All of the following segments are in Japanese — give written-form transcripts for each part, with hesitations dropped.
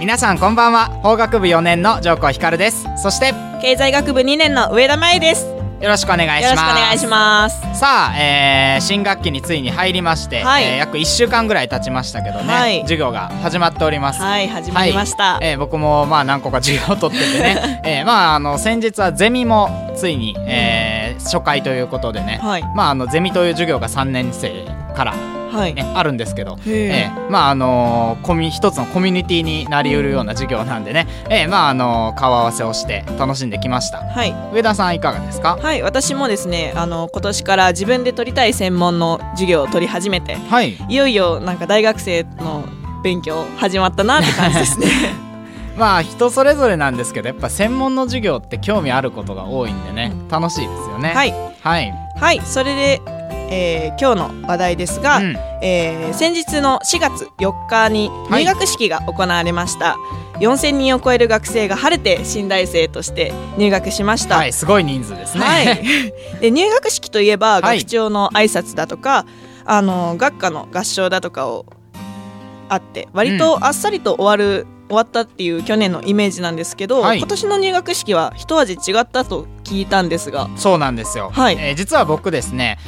皆さんこんばんは。法学部4年の上甲光です。そして経済学部2年の上田真由です。よろしくお願いします。よろしくお願いします。さあ、新学期についに入りまして、はい、約1週間ぐらい経ちましたけどね、はい、授業が始まっております。はい、始まりました、はい。僕もまあ何個か授業を取っててね先日はゼミもついに、初回ということでね、はい、ゼミという授業が3年生からはいね、あるんですけど、一つのコミュニティになりうるような授業なんでね、顔合わせをして楽しんできました、はい。上田さんいかがですか？はい、私もですね今年から自分で取りたい専門の授業を取り始めて、はい、いよいよなんか大学生の勉強始まったなって感じですねまあ人それぞれなんですけどやっぱ専門の授業って興味あることが多いんでね、うん、楽しいですよね。はい、はいはい、それで今日の話題ですが、先日の4月4日に入学式が行われました、はい、4000人を超える学生が晴れて新大生として入学しました、はい、すごい人数ですね、はい、で入学式といえば学長の挨拶だとか、はい、学科の合唱だとかをあって割とあっさりと終わったっていう去年のイメージなんですけど、はい、今年の入学式は一味違ったと聞いたんですが。そうなんですよ、はい。実は僕ですね、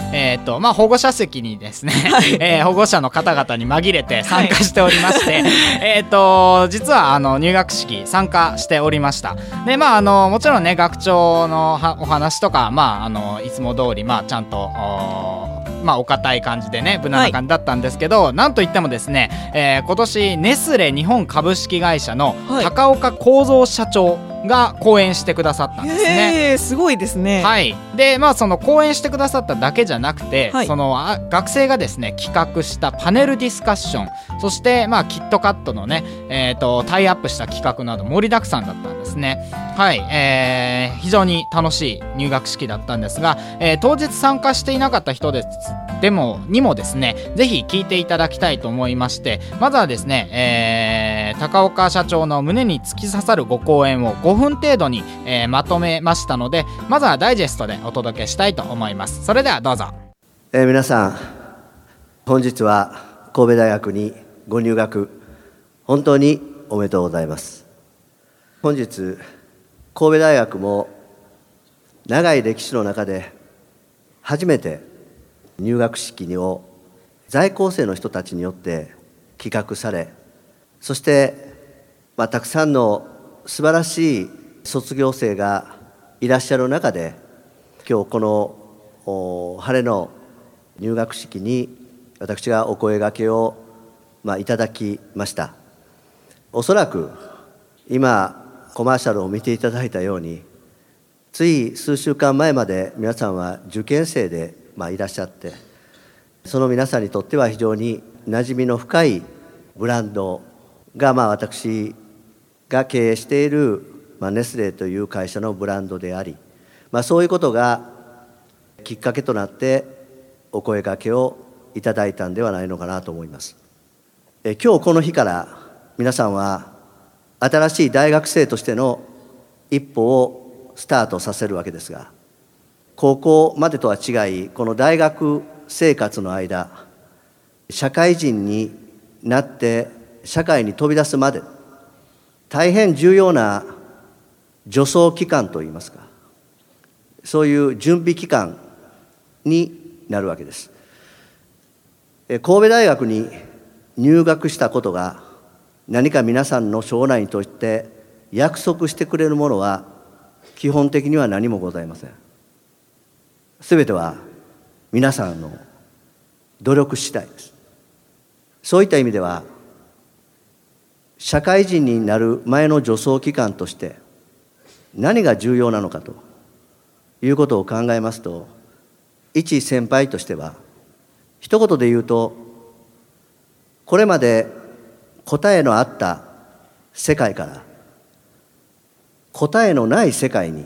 保護者席にですね、はい、保護者の方々に紛れて参加しておりまして、はい、実は入学式参加しておりました。で、もちろんね学長のお話とか、いつも通り、ちゃんとお堅い感じでね無難な感じだったんですけど、はい、なんといってもですね、今年ネスレ日本株式会社の高岡光三社長が講演してくださったんですね。すごいですね。はい。で、その講演してくださっただけじゃなくて、はい、学生がですね企画したパネルディスカッション、そしてキットカットのね、タイアップした企画など盛りだくさんだったんですね。はい、非常に楽しい入学式だったんですが、当日参加していなかった人にもですねぜひ聞いていただきたいと思いまして、まずはですね、高岡社長の胸に突き刺さるご講演を5分程度に、まとめましたので、まずはダイジェストでお届けしたいと思います。それではどうぞ。皆さん本日は神戸大学にご入学本当におめでとうございます。本日神戸大学も長い歴史の中で初めて入学式を在校生の人たちによって企画され、そして、たくさんの素晴らしい卒業生がいらっしゃる中で今日この晴れの入学式に私がお声掛けを、いただきました。おそらく今コマーシャルを見ていただいたようについ数週間前まで皆さんは受験生でいらっしゃって、その皆さんにとっては非常に馴染みの深いブランドが、私が経営している、ネスレという会社のブランドであり、そういうことがきっかけとなってお声掛けをいただいたんではないのかなと思います。今日この日から皆さんは新しい大学生としての一歩をスタートさせるわけですが、高校までとは違いこの大学生活の間、社会人になって社会に飛び出すまで大変重要な助走期間といいますか、そういう準備期間になるわけです。神戸大学に入学したことが何か皆さんの将来にとって約束してくれるものは基本的には何もございません。すべては皆さんの努力次第です。そういった意味では社会人になる前の助走期間として何が重要なのかということを考えますと、一先輩としては一言で言うと、これまで答えのあった世界から答えのない世界に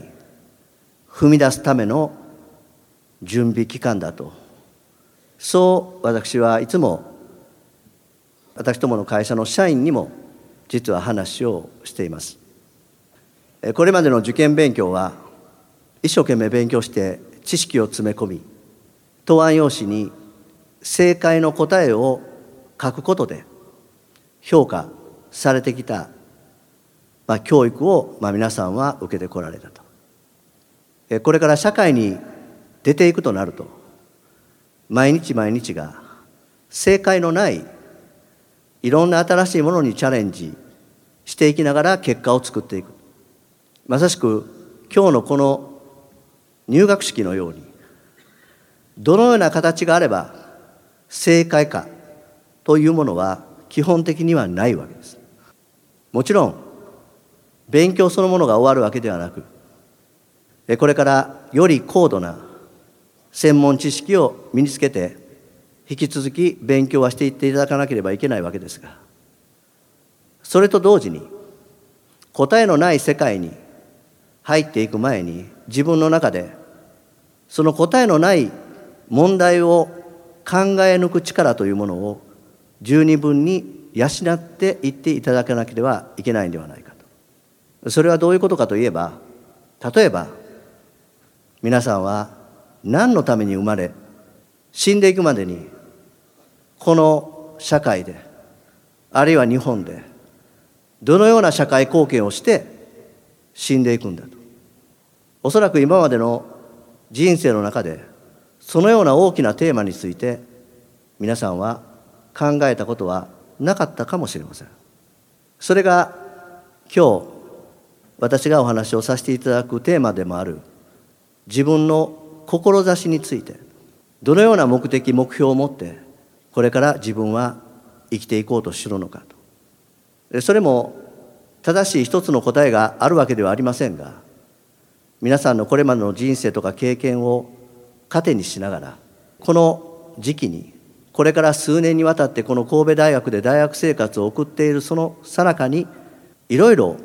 踏み出すための準備期間だと、そう私はいつも私どもの会社の社員にも実は話をしています。これまでの受験勉強は一生懸命勉強して知識を詰め込み、答案用紙に正解の答えを書くことで評価されてきた、教育を皆さんは受けてこられたと。これから社会に出ていくとなると、毎日毎日が正解のない、いろんな新しいものにチャレンジしていきながら結果を作っていく。まさしく今日のこの入学式のように、どのような形があれば正解かというものは基本的にはないわけです。もちろん勉強そのものが終わるわけではなく、これからより高度な専門知識を身につけて、引き続き勉強はしていっていただかなければいけないわけですが、それと同時に答えのない世界に入っていく前に、自分の中でその答えのない問題を考え抜く力というものを十二分に養っていっていただかなければいけないのではないかと。それはどういうことかといえば、例えば皆さんは何のために生まれ、死んでいくまでにこの社会で、あるいは日本でどのような社会貢献をして死んでいくんだと。おそらく今までの人生の中でそのような大きなテーマについて皆さんは考えたことはなかったかもしれません。それが今日私がお話をさせていただくテーマでもある、自分の志について、どのような目的目標を持ってこれから自分は生きていこうとするのかと。それも正しい一つの答えがあるわけではありませんが、皆さんのこれまでの人生とか経験を糧にしながら、この時期に、これから数年にわたってこの神戸大学で大学生活を送っているそのさなかに、いろいろ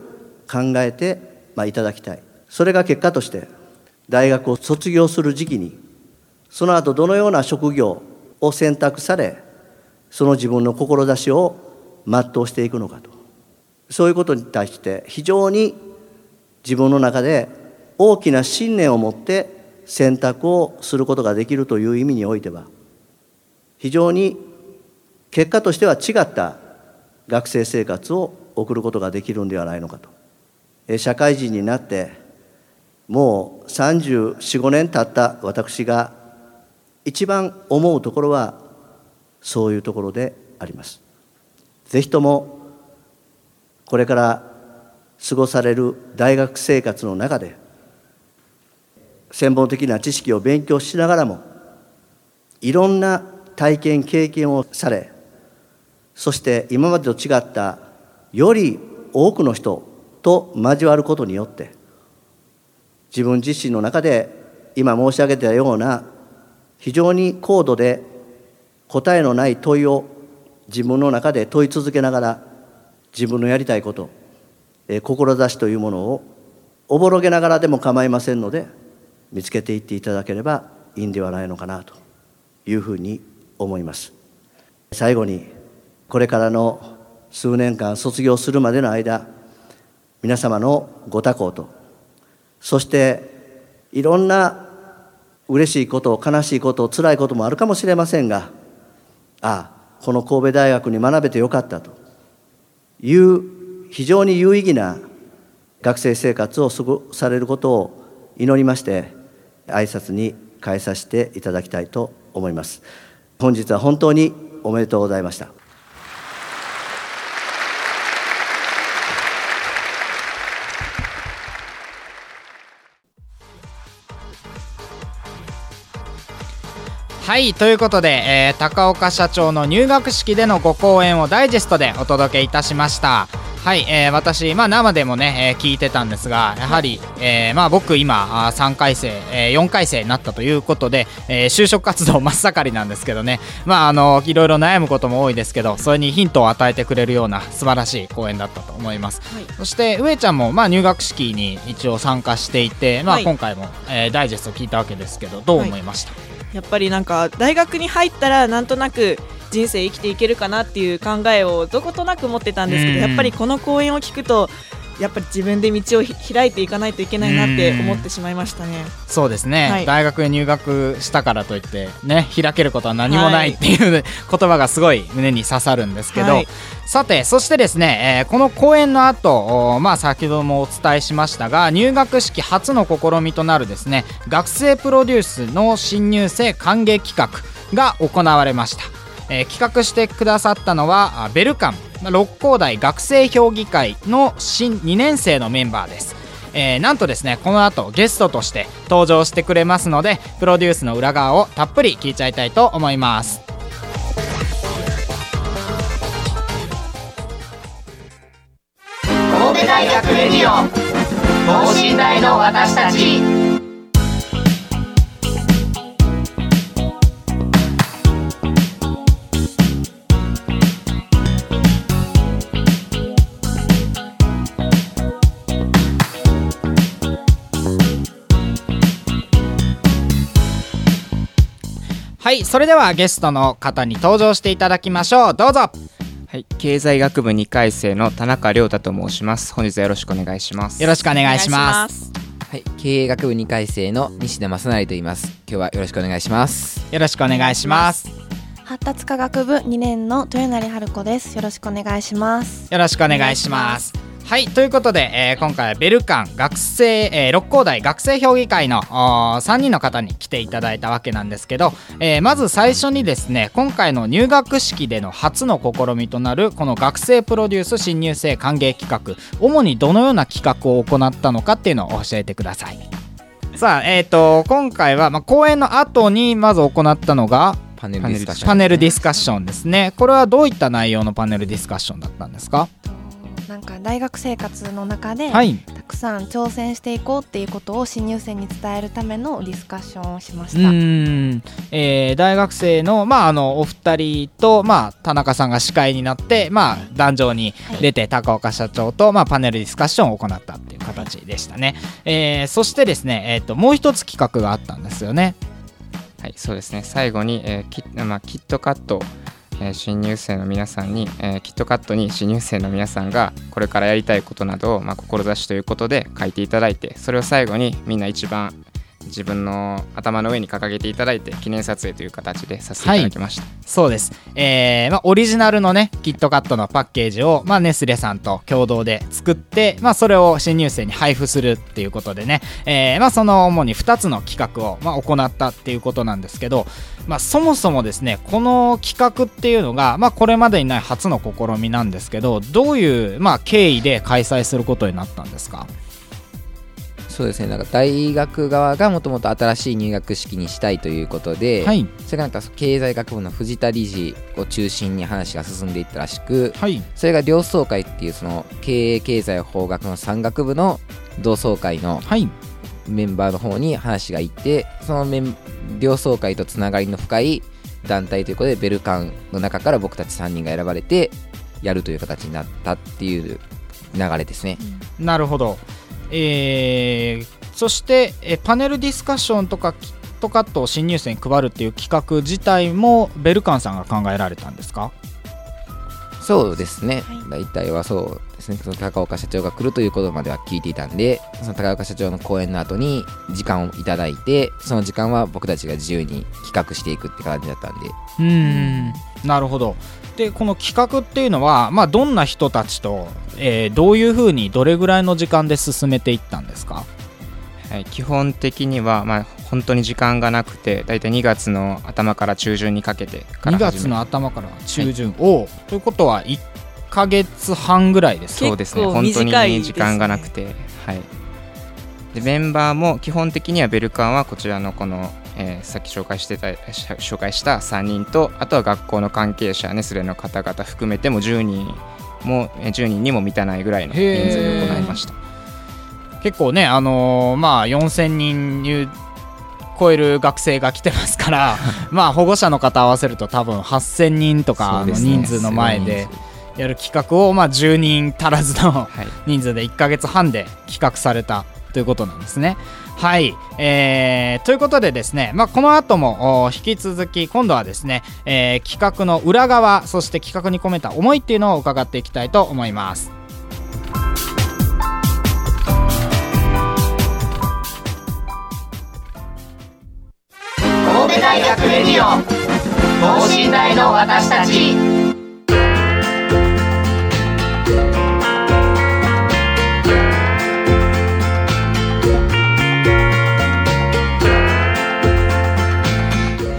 考えていただきたい。それが結果として大学を卒業する時期に、その後どのような職業を選択され、その自分の志を全うしていくのかと。そういうことに対して非常に自分の中で大きな信念を持って選択をすることができるという意味においては、非常に結果としては違った学生生活を送ることができるんではないのかと。社会人になってもう34、5年経った私が一番思うところはそういうところであります。ぜひともこれから過ごされる大学生活の中で、専門的な知識を勉強しながらも、いろんな体験経験をされ、そして今までと違ったより多くの人と交わることによって、自分自身の中で今申し上げたような非常に高度で答えのない問いを自分の中で問い続けながら、自分のやりたいこと、志というものをおぼろげながらでも構いませんので、見つけていっていただければいいんではないのかなというふうに思います。最後に、これからの数年間、卒業するまでの間、皆様のご多幸と、そしていろんな嬉しいこと、悲しいこと、辛いこともあるかもしれませんが、この神戸大学に学べてよかったという非常に有意義な学生生活を過ごされることを祈りまして、挨拶に変えさせていただきたいと思います。本日は本当におめでとうございました。はい、ということで、高岡社長の入学式でのご講演をダイジェストでお届けいたしました。はい、私、生でもね、聞いてたんですが、やはり、僕今3回生、4回生になったということで、就職活動真っ盛りなんですけどね、いろいろ悩むことも多いですけど、それにヒントを与えてくれるような素晴らしい講演だったと思います、はい、そして上ちゃんも、入学式に一応参加していて、はい、今回も、ダイジェストを聞いたわけですけど、どう思いました？はい、やっぱりなんか大学に入ったらなんとなく人生生きていけるかなっていう考えをどことなく持ってたんですけど、やっぱりこの講演を聞くとやっぱり自分で道を開いていかないといけないなって思ってしまいましたね。そうですね、はい、大学に入学したからといってね、開けることは何もないっていう、はい、言葉がすごい胸に刺さるんですけど、はい、さてそしてですね、この講演の後、先ほどもお伝えしましたが、入学式初の試みとなるですね、学生プロデュースの新入生歓迎企画が行われました。企画してくださったのはベルカン六甲台学生評議会の新2年生のメンバーです。なんとですね、この後ゲストとして登場してくれますので、プロデュースの裏側をたっぷり聞いちゃいたいと思います。神戸大学レディオン、等身大の私たち。はい、それではゲストの方に登場していただきましょう。どうぞ。はい、経済学部2回生の田中亮太と申します。本日はよろしくお願いします。よろしくお願いします。はい、経営学部2回生の西田正成と言います。今日はよろしくお願いします。よろしくお願いします。発達科学部2年の豊成春子です。よろしくお願いします。よろしくお願いします。はい、ということで、今回はベルカン学生、六甲台学生評議会の3人の方に来ていただいたわけなんですけど、まず最初にですね、今回の入学式での初の試みとなるこの学生プロデュース新入生歓迎企画、主にどのような企画を行ったのかっていうのを教えてください。さあ、今回は、講演の後にまず行ったのがパネルディスカッションですね。これはどういった内容のパネルディスカッションだったんですか？なんか大学生活の中でたくさん挑戦していこうっていうことを新入生に伝えるためのディスカッションをしました。大学生の、お二人と、田中さんが司会になって、壇上に出て、高岡社長と、パネルディスカッションを行ったっていう形でしたね。そしてですね、もう一つ企画があったんですよね。はい、そうですね。最後に、キットカットキットカットに新入生の皆さんがこれからやりたいことなどを、志ということで書いていただいて、それを最後にみんな一番自分の頭の上に掲げていただいて、記念撮影という形でさせていただきました。はい、そうです。オリジナルのね、キットカットのパッケージを、ネスレさんと共同で作って、それを新入生に配布するっていうことでね、その主に2つの企画を、行ったっていうことなんですけど、そもそもですね、この企画っていうのが、これまでにない初の試みなんですけど、どういう、経緯で開催することになったんですか？そうですね、なんか大学側がもともと新しい入学式にしたいということで、はい、それがなんか経済学部の藤田理事を中心に話が進んでいったらしく、はい、それが両総会っていうその経営経済法学の3学部の同窓会のメンバーの方に話がいって、はい、その両総会とつながりの深い団体ということで、ベルカンの中から僕たち3人が選ばれてやるという形になったっていう流れですね。なるほど。そしてパネルディスカッションとかキットカットを新入生に配るっていう企画自体もベルカンさんが考えられたんですか？そうですね、はい、大体はそうですね。その高岡社長が来るということまでは聞いていたんで、その高岡社長の講演の後に時間をいただいて、その時間は僕たちが自由に企画していくって感じだったんで。なるほど。で、この企画っていうのは、どんな人たちと、どういうふうにどれぐらいの時間で進めていったんですか？はい、基本的には、本当に時間がなくて、だいたい2月の頭から中旬にかけてから2月の頭から中旬、はい、ということは1ヶ月半ぐらいですか？そうですね、本当に時間がなくて、はい、でメンバーも基本的にはベルカンはこちらのこのさっき紹介した3人と、あとは学校の関係者、ネスレの方々含めても10人もう10人にも満たないぐらいの人数で行いました。結構ね、まあ、4000人に超える学生が来てますからまあ保護者の方合わせると多分8000人とかの人数の前でやる企画を、まあ、10人足らずの人数で1ヶ月半で企画されたということなんですね。はい、ということでですね、まあ、この後も引き続き今度はですね、企画の裏側、そして企画に込めた思いっていうのを伺っていきたいと思います。神戸大学レディオン、等身大の私たち。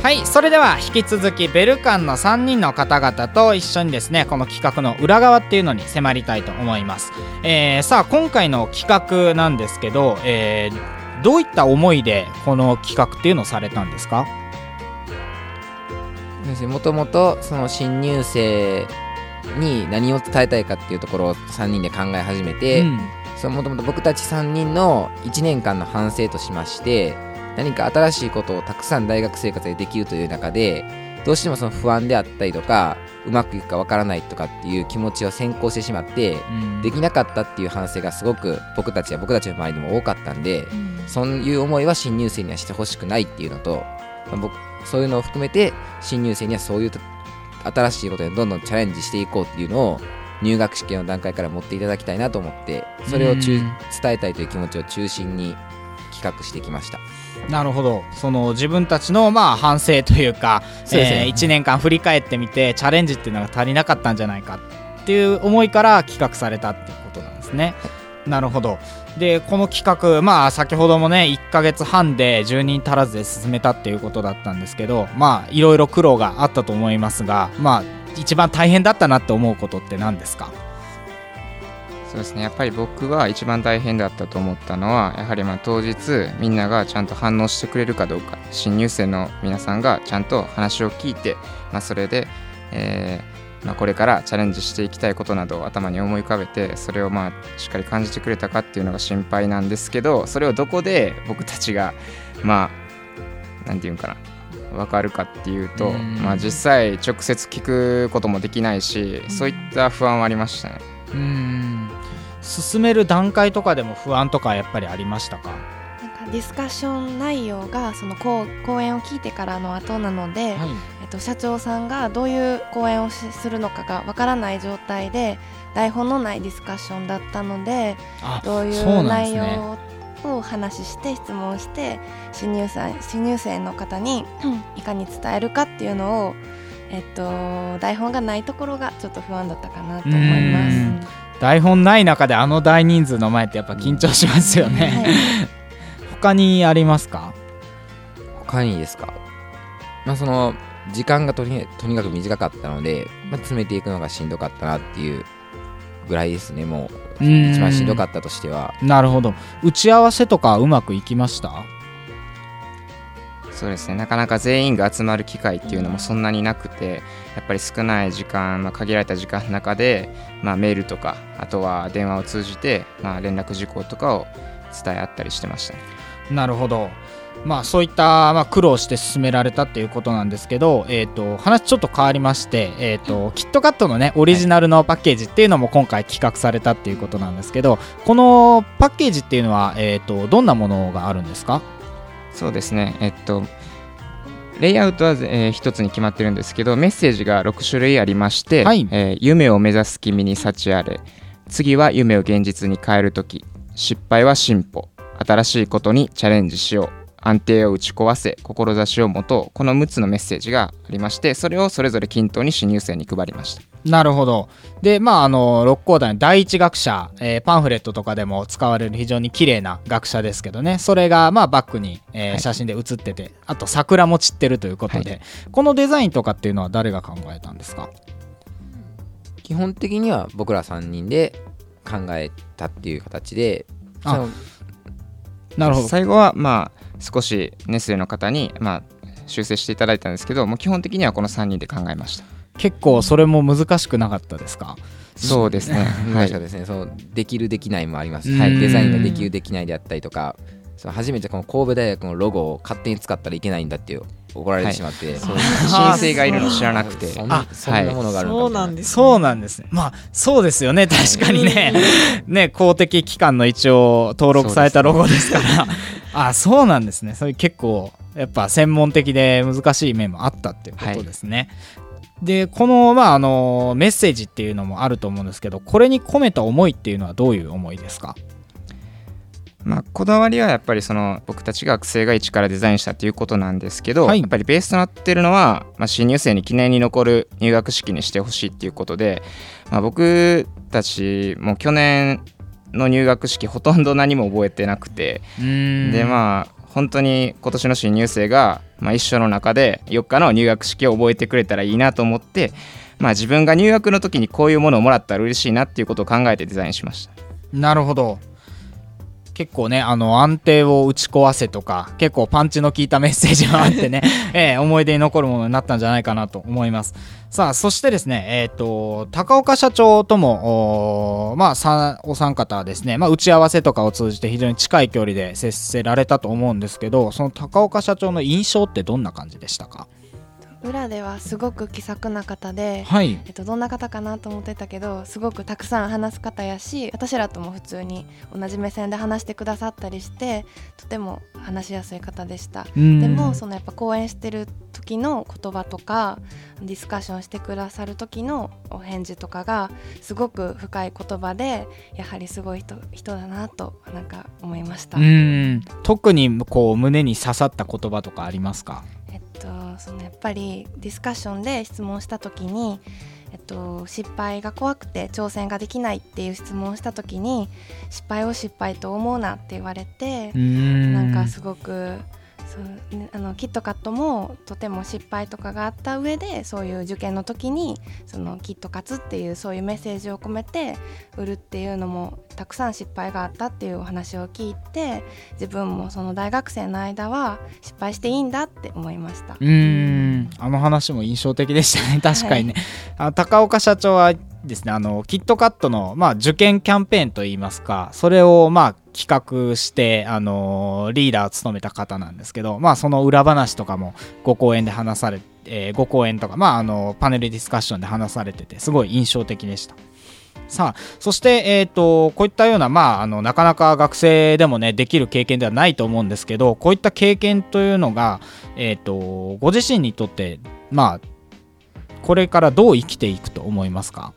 はい、それでは引き続きベルカンの3人の方々と一緒にですね、この企画の裏側っていうのに迫りたいと思います。さあ今回の企画なんですけど、どういった思いでこの企画っていうのをされたんですか？もともとその新入生に何を伝えたいかっていうところを3人で考え始めて、もともと僕たち3人の1年間の反省としまして、何か新しいことをたくさん大学生活でできるという中で、どうしてもその不安であったりとか、うまくいくかわからないとかっていう気持ちを先行してしまって、できなかったっていう反省がすごく僕たちの周りでも多かったんで、そういう思いは新入生にはしてほしくないっていうのと、僕そういうのを含めて新入生にはそういう新しいことにどんどんチャレンジしていこうっていうのを入学試験の段階から持っていただきたいなと思って、それを伝えたいという気持ちを中心に企画してきました。なるほど。その自分たちのまあ反省というか、1年間振り返ってみてチャレンジっていうのが足りなかったんじゃないかっていう思いから企画されたっていうことなんですね。なるほど。でこの企画、まあ、先ほどもね1ヶ月半で10人足らずで進めたっていうことだったんですけど、まあいろいろ苦労があったと思いますが、まあ一番大変だったなって思うことって何ですか？そうですね、やっぱり僕は一番大変だったと思ったのは、やはりまあ当日みんながちゃんと反応してくれるかどうか、新入生の皆さんがちゃんと話を聞いて、まあ、それで、これからチャレンジしていきたいことなどを頭に思い浮かべて、それをまあしっかり感じてくれたかっていうのが心配なんですけど、それをどこで僕たちがまあなんていうんかな、分かるかっていうと、まあ、実際直接聞くこともできないし、そういった不安はありましたね。進める段階とかでも不安とかやっぱりありましたか？なんかディスカッション内容がその講演を聞いてからの後なので、社長さんがどういう講演をするのかがわからない状態で、台本のないディスカッションだったので、どういう内容をお話しして質問して、新入生の方にいかに伝えるかっていうのを、台本がないところがちょっと不安だったかなと思います。台本ない中であの大人数の前ってやっぱ緊張しますよね、他にありますか？他にですか、まあ、その時間がとにかく短かったので、まあ、詰めていくのがしんどかったなっていうぐらいですね。もう一番しんどかったとしては。なるほど。打ち合わせとかうまくいきました？そうですね、なかなか全員が集まる機会っていうのもそんなになくて、やっぱり少ない時間、まあ、限られた時間の中で、まあ、メールとかあとは電話を通じて、まあ、連絡事項とかを伝え合ったりしてましたね。なるほど。まあ、そういった、まあ、苦労して進められたっていうことなんですけど、話ちょっと変わりまして、キットカットのねオリジナルのパッケージっていうのも今回企画されたっていうことなんですけど、このパッケージっていうのは、どんなものがあるんですか？そうですね、レイアウトは、1つに決まってるんですけど、メッセージが6種類ありまして、夢を目指す君に幸あれ、次は夢を現実に変えるとき、失敗は進歩、新しいことにチャレンジしよう、安定を打ち壊せ、志を持とう、この6つのメッセージがありまして、それをそれぞれ均等に新入生に配りました。なるほど。で、まあ、六甲台の第一学舎、パンフレットとかでも使われる非常に綺麗な学舎ですけどね、それが、まあ、バックに、写真で写ってて、あと桜も散ってるということで、このデザインとかっていうのは誰が考えたんですか？基本的には僕ら3人で考えたっていう形で。あ、なるほど。最後はまあ少しネスレの方に、まあ、修正していただいたんですけど、もう基本的にはこの3人で考えました。結構それも難しくなかったですか？そうですね、確かですね、そうできるできないもあります、はい、デザインができるできないであったりとか、そう初めてこの神戸大学のロゴを勝手に使ったらいけないんだっていう怒られてしまって、はい、そう申請がいるの知らなくてそんなものがあるのか、そうなんですね、そうなんですね、まあそうですよね、確かにねね、公的機関の一応登録されたロゴですからあ、そうなんですね、それ結構やっぱ専門的で難しい面もあったっていうことですね、はい、でこの、まあ、メッセージっていうのもあると思うんですけど、これに込めた思いっていうのはどういう思いですか？まあ、こだわりはやっぱりその僕たち学生が一からデザインしたということなんですけど、はい、やっぱりベースとなってるのは、まあ、新入生に記念に残る入学式にしてほしいっていうことで、まあ、僕たちも去年の入学式ほとんど何も覚えてなくて、でまあ本当に今年の新入生が、まあ、一緒の中で4日の入学式を覚えてくれたらいいなと思って、まあ、自分が入学の時にこういうものをもらったら嬉しいなっていうことを考えてデザインしました。なるほど。結構ね、安定を打ち壊せとか結構パンチの効いたメッセージがあってね、思い出に残るものになったんじゃないかなと思います。さあそしてですね、高岡社長ともまあお三方はですね、まあ、打ち合わせとかを通じて非常に近い距離で接せられたと思うんですけど、その高岡社長の印象ってどんな感じでしたか？裏ではすごく気さくな方で、はい、どんな方かなと思ってたけどすごくたくさん話す方やし、私らとも普通に同じ目線で話してくださったりしてとても話しやすい方でした。でもそのやっぱ講演してる時の言葉とかディスカッションしてくださる時のお返事とかがすごく深い言葉で、やはりすごい 人だなとなんか思いました。うん、特にこう胸に刺さった言葉とかありますか？そのやっぱりディスカッションで質問した時に、失敗が怖くて挑戦ができないっていう質問をした時に、失敗を失敗と思うなって言われて、なんかすごくそうキットカットもとても失敗とかがあった上で、そういう受験の時にそのキットカツっていうそういうメッセージを込めて売るっていうのも、たくさん失敗があったっていうお話を聞いて、自分もその大学生の間は失敗していいんだって思いました。あの話も印象的でしたね、確かにね、はい、高岡社長はですね、キットカットの、まあ、受験キャンペーンといいますか、それを、まあ、企画して、リーダーを務めた方なんですけど、まあ、その裏話とかもご講演で話されて、ご講演とか、まあ、パネルディスカッションで話されててすごい印象的でした。さあそして、こういったような、まあ、なかなか学生でもねできる経験ではないと思うんですけど、こういった経験というのが、ご自身にとって、まあ、これからどう生きていくと思いますか？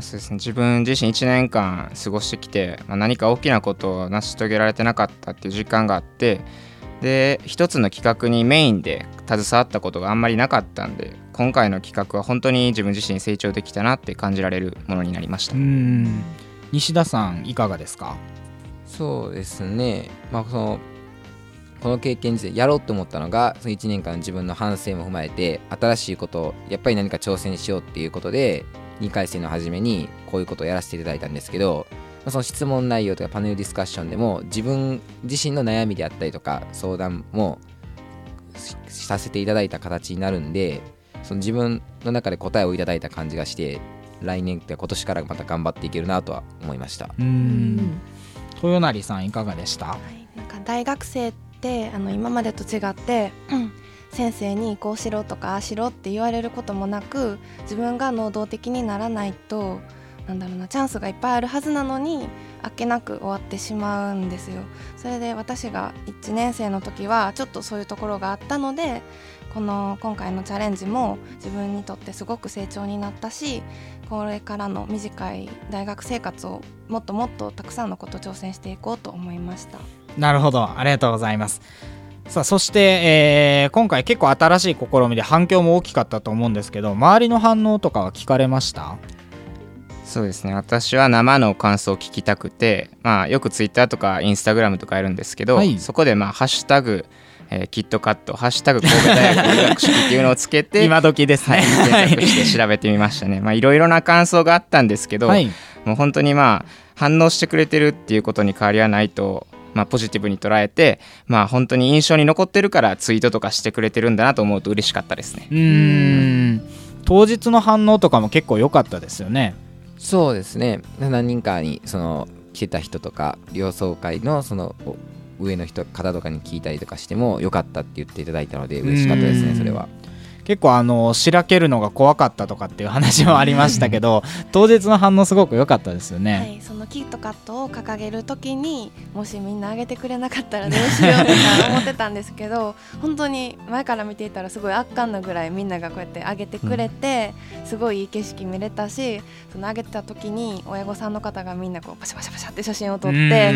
そうですね、自分自身1年間過ごしてきて、まあ、何か大きなことを成し遂げられてなかったっていう実感があって、で一つの企画にメインで携わったことがあんまりなかったんで、今回の企画は本当に自分自身成長できたなって感じられるものになりました。西田さんいかがですか？そうですね、まあ、この経験でやろうと思ったのが、その1年間自分の反省も踏まえて新しいことをやっぱり何か挑戦しようっていうことで、2回生の初めにこういうことをやらせていただいたんですけど、その質問内容とかパネルディスカッションでも自分自身の悩みであったりとか相談もさせていただいた形になるんで、その自分の中で答えをいただいた感じがして、来年って今年からまた頑張っていけるなとは思いました。豊成さんいかがでした？はい、なんか大学生って今までと違って先生にこうしろとかああしろって言われることもなく、自分が能動的にならないと、なんだろうな、チャンスがいっぱいあるはずなのにあっけなく終わってしまうんですよ。それで私が1年生の時はちょっとそういうところがあったので、今回のチャレンジも自分にとってすごく成長になったし、これからの短い大学生活をもっともっとたくさんのこと挑戦していこうと思いました。なるほど、ありがとうございます。さあそして、今回結構新しい試みで反響も大きかったと思うんですけど、周りの反応とかは聞かれました？そうですね、私は生の感想を聞きたくて、まあ、よくツイッターとかインスタグラムとかやるんですけど、はい、そこで、まあ、ハッシュタグ、キットカット、ハッシュタグ神戸大学入学式っていうのをつけて今時ですね、はい、検索して調べてみましたね。まあ、いろいろな感想があったんですけど、はい、もう本当に、まあ、反応してくれてるっていうことに変わりはないと、まあ、ポジティブに捉えて、まあ、本当に印象に残ってるからツイートとかしてくれてるんだなと思うと嬉しかったですね。当日の反応とかも結構良かったですよね。そうですね、何人かにその来てた人とか両総会のその上の人方とかに聞いたりとかしても良かったって言っていただいたので嬉しかったですね。それは結構しらけるのが怖かったとかっていう話もありましたけど当日の反応すごく良かったですよね、はい、そのキットカットを掲げる時にもしみんなあげてくれなかったらどうしようとか思ってたんですけど本当に前から見ていたらすごい圧巻なぐらいみんながこうやってあげてくれて、うん、すごいいい景色見れたし、そのあげてた時に親御さんの方がみんなこうパシャパシャパシャって写真を撮って、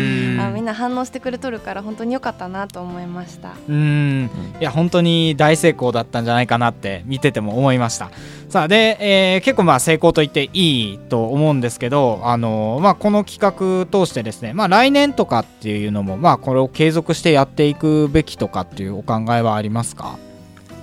みんな反応してくれとるから本当に良かったなと思いました。いや本当に大成功だったんじゃないかなって見てても思いました。さあで、結構まあ成功と言っていいと思うんですけど、この企画通してですね、来年とかっていうのも、これを継続してやっていくべきとかっていうお考えはありますか？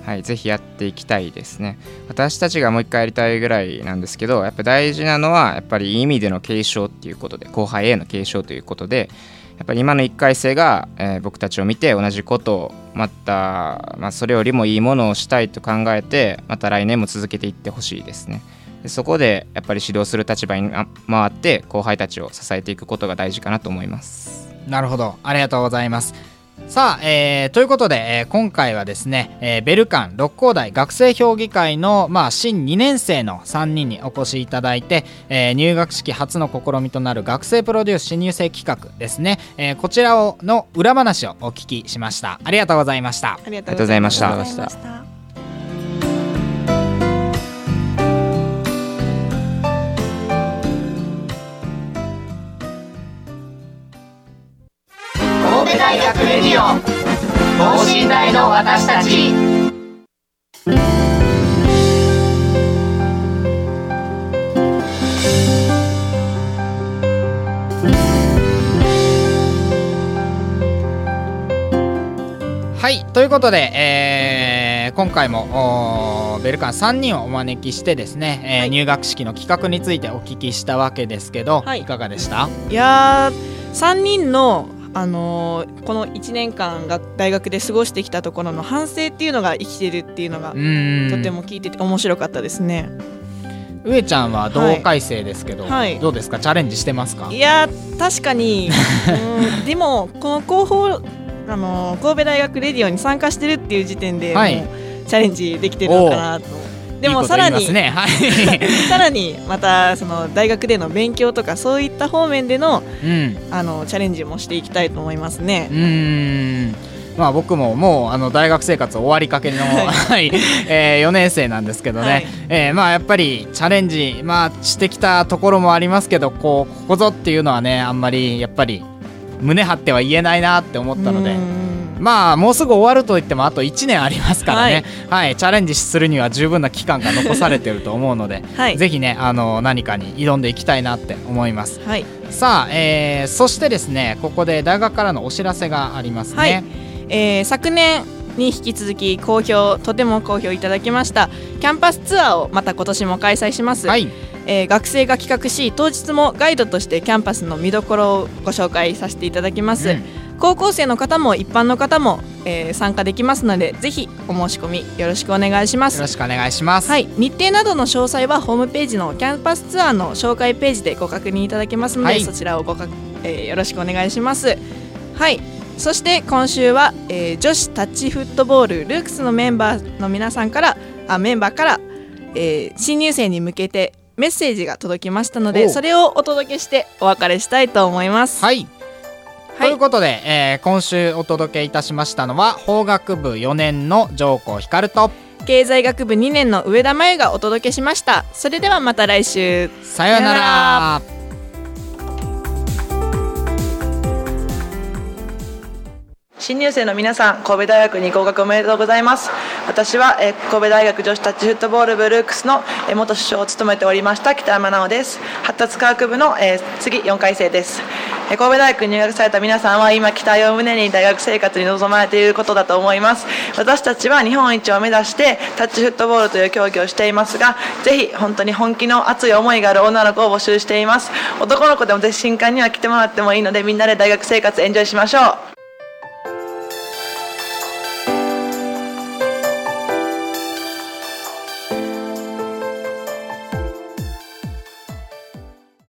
はい、ぜひやっていきたいですね。私たちがもう一回やりたいぐらいなんですけど、やっぱ大事なのはやっぱりいい意味での継承っていうことで、後輩への継承ということで、やっぱり今の1回生が、僕たちを見て同じことをまた、それよりもいいものをしたいと考えて、また来年も続けていってほしいですね。でそこでやっぱり指導する立場に回って後輩たちを支えていくことが大事かなと思います。なるほど、ありがとうございます。さあ、ということで、今回はですね、ベルカン六甲台学生評議会の、新2年生の3人にお越しいただいて、入学式初の試みとなる学生プロデュース新入生企画ですね、こちらをの裏話をお聞きしました。ありがとうございました。ありがとうございました。大学レディオン、等身大の私たち。はい、ということで、今回もベルカン3人をお招きしてですね、はい、入学式の企画についてお聞きしたわけですけど、はい、いかがでした？いやー、3人のこの1年間が大学で過ごしてきたところの反省っていうのが生きてるっていうのがとても聞いてて面白かったですね。上ちゃんは同回生ですけど、はいはい、どうですか、チャレンジしてますか？いや確かにでもこの広報神戸大学レディオに参加してるっていう時点で、はい、チャレンジできてるのかなと。でもさらにさらにまたその大学での勉強とかそういった方面での、チャレンジもしていきたいと思いますね。僕ももう大学生活終わりかけの、4年生なんですけどね、はい、やっぱりチャレンジ、してきたところもありますけど、ここぞっていうのはね、あんまりやっぱり胸張っては言えないなって思ったので、もうすぐ終わるといってもあと1年ありますからね、チャレンジするには十分な期間が残されていると思うので、ぜひね、何かに挑んでいきたいなって思います、はい、さあ、そしてですね、ここで大学からのお知らせがありますね、はい、昨年に引き続きとても好評いただきましたキャンパスツアーをまた今年も開催します、はい、学生が企画し当日もガイドとしてキャンパスの見どころをご紹介させていただきます、高校生の方も一般の方も、参加できますので、ぜひお申し込みよろしくお願いします。よろしくお願いします、はい、日程などの詳細はホームページのキャンパスツアーの紹介ページでご確認いただけますので、はい、そちらをよろしくお願いします。はい、そして今週は、女子タッチフットボールルークスのメンバーから、新入生に向けてメッセージが届きましたので、それをお届けしてお別れしたいと思います。はいということで、今週お届けいたしましたのは法学部4年の上甲光と経済学部2年の上田真由がお届けしました。それではまた来週、さようなら。新入生の皆さん、神戸大学に合格おめでとうございます。私は、神戸大学女子タッチフットボール部ルークスの、元主将を務めておりました北山奈緒です。発達科学部の、次4回生です。神戸大学に入学された皆さんは今期待を胸に大学生活に臨まれていることだと思います。私たちは日本一を目指してタッチフットボールという競技をしていますが、ぜひ本当に本気の熱い思いがある女の子を募集しています。男の子でもぜひ新歓には来てもらってもいいので、みんなで大学生活エンジョイしましょう。